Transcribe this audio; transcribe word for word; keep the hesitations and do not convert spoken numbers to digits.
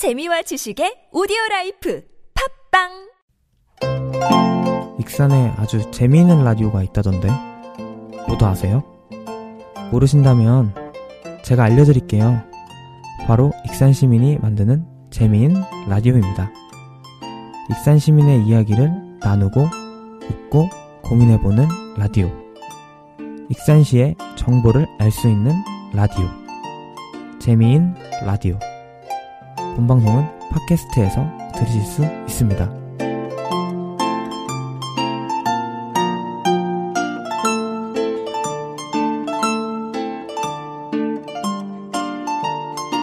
재미와 지식의 오디오라이프 팝빵. 익산에 아주 재미있는 라디오가 있다던데 모두 아세요? 모르신다면 제가 알려드릴게요. 바로 익산시민이 만드는 재미인 라디오입니다. 익산시민의 이야기를 나누고 웃고 고민해보는 라디오, 익산시의 정보를 알 수 있는 라디오, 재미인 라디오. 본 방송은 팟캐스트에서 들으실 수 있습니다.